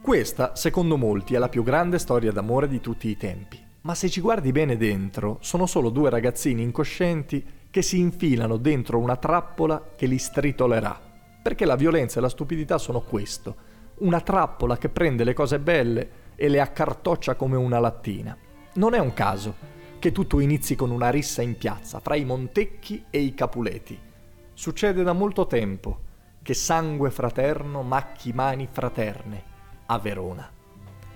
Questa, secondo molti, è la più grande storia d'amore di tutti i tempi. Ma se ci guardi bene dentro, sono solo due ragazzini incoscienti che si infilano dentro una trappola che li stritolerà. Perché la violenza e la stupidità sono questo. Una trappola che prende le cose belle e le accartoccia come una lattina. Non è un caso che tutto inizi con una rissa in piazza fra i Montecchi e i Capuleti. Succede da molto tempo che sangue fraterno macchi mani fraterne. A Verona.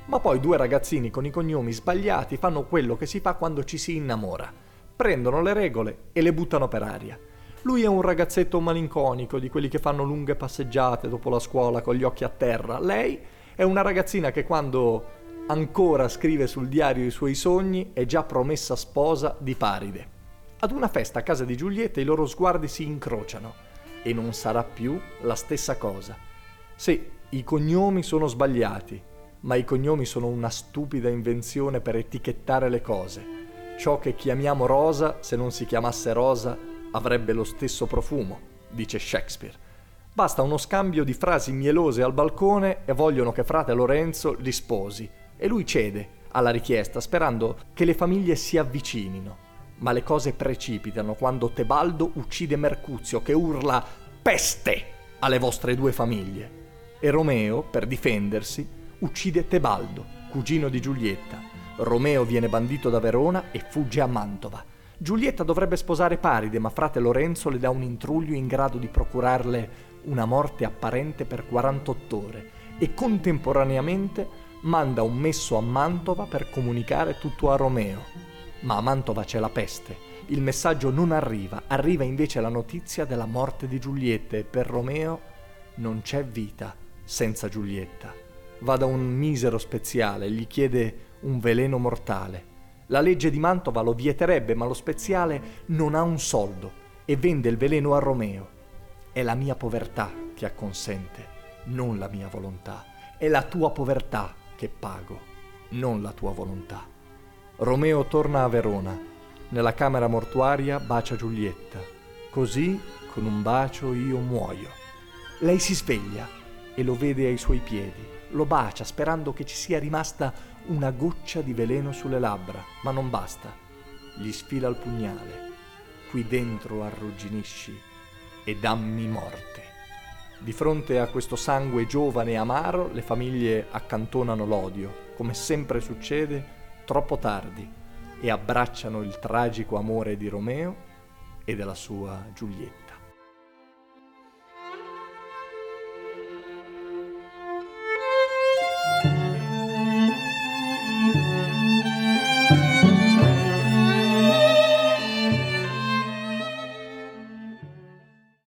Ma poi due ragazzini con i cognomi sbagliati fanno quello che si fa quando ci si innamora. Prendono le regole e le buttano per aria. Lui è un ragazzetto malinconico, di quelli che fanno lunghe passeggiate dopo la scuola con gli occhi a terra. Lei è una ragazzina che quando ancora scrive sul diario i suoi sogni è già promessa sposa di Paride. Ad una festa a casa di Giulietta i loro sguardi si incrociano e non sarà più la stessa cosa. Sì, i cognomi sono sbagliati, ma i cognomi sono una stupida invenzione per etichettare le cose. Ciò che chiamiamo rosa, se non si chiamasse rosa, avrebbe lo stesso profumo, dice Shakespeare. Basta uno scambio di frasi mielose al balcone e vogliono che frate Lorenzo li sposi. E lui cede alla richiesta, sperando che le famiglie si avvicinino. Ma le cose precipitano quando Tebaldo uccide Mercuzio, che urla «Peste!» alle vostre due famiglie. E Romeo, per difendersi, uccide Tebaldo, cugino di Giulietta. Romeo viene bandito da Verona e fugge a Mantova. Giulietta dovrebbe sposare Paride, ma frate Lorenzo le dà un intruglio in grado di procurarle una morte apparente per 48 ore e contemporaneamente manda un messo a Mantova per comunicare tutto a Romeo. Ma a Mantova c'è la peste. Il messaggio non arriva, arriva invece la notizia della morte di Giulietta e per Romeo non c'è vita senza Giulietta. Va da un misero speziale, gli chiede un veleno mortale. La legge di Mantova lo vieterebbe, ma lo speziale non ha un soldo e vende il veleno a Romeo. È la mia povertà che acconsente, non la mia volontà. È la tua povertà che pago, non la tua volontà. Romeo torna a Verona. Nella camera mortuaria bacia Giulietta. Così, con un bacio, io muoio. Lei si sveglia e lo vede ai suoi piedi, lo bacia sperando che ci sia rimasta una goccia di veleno sulle labbra, ma non basta, gli sfila il pugnale, qui dentro arrugginisci e dammi morte. Di fronte a questo sangue giovane e amaro le famiglie accantonano l'odio, come sempre succede, troppo tardi, e abbracciano il tragico amore di Romeo e della sua Giulietta.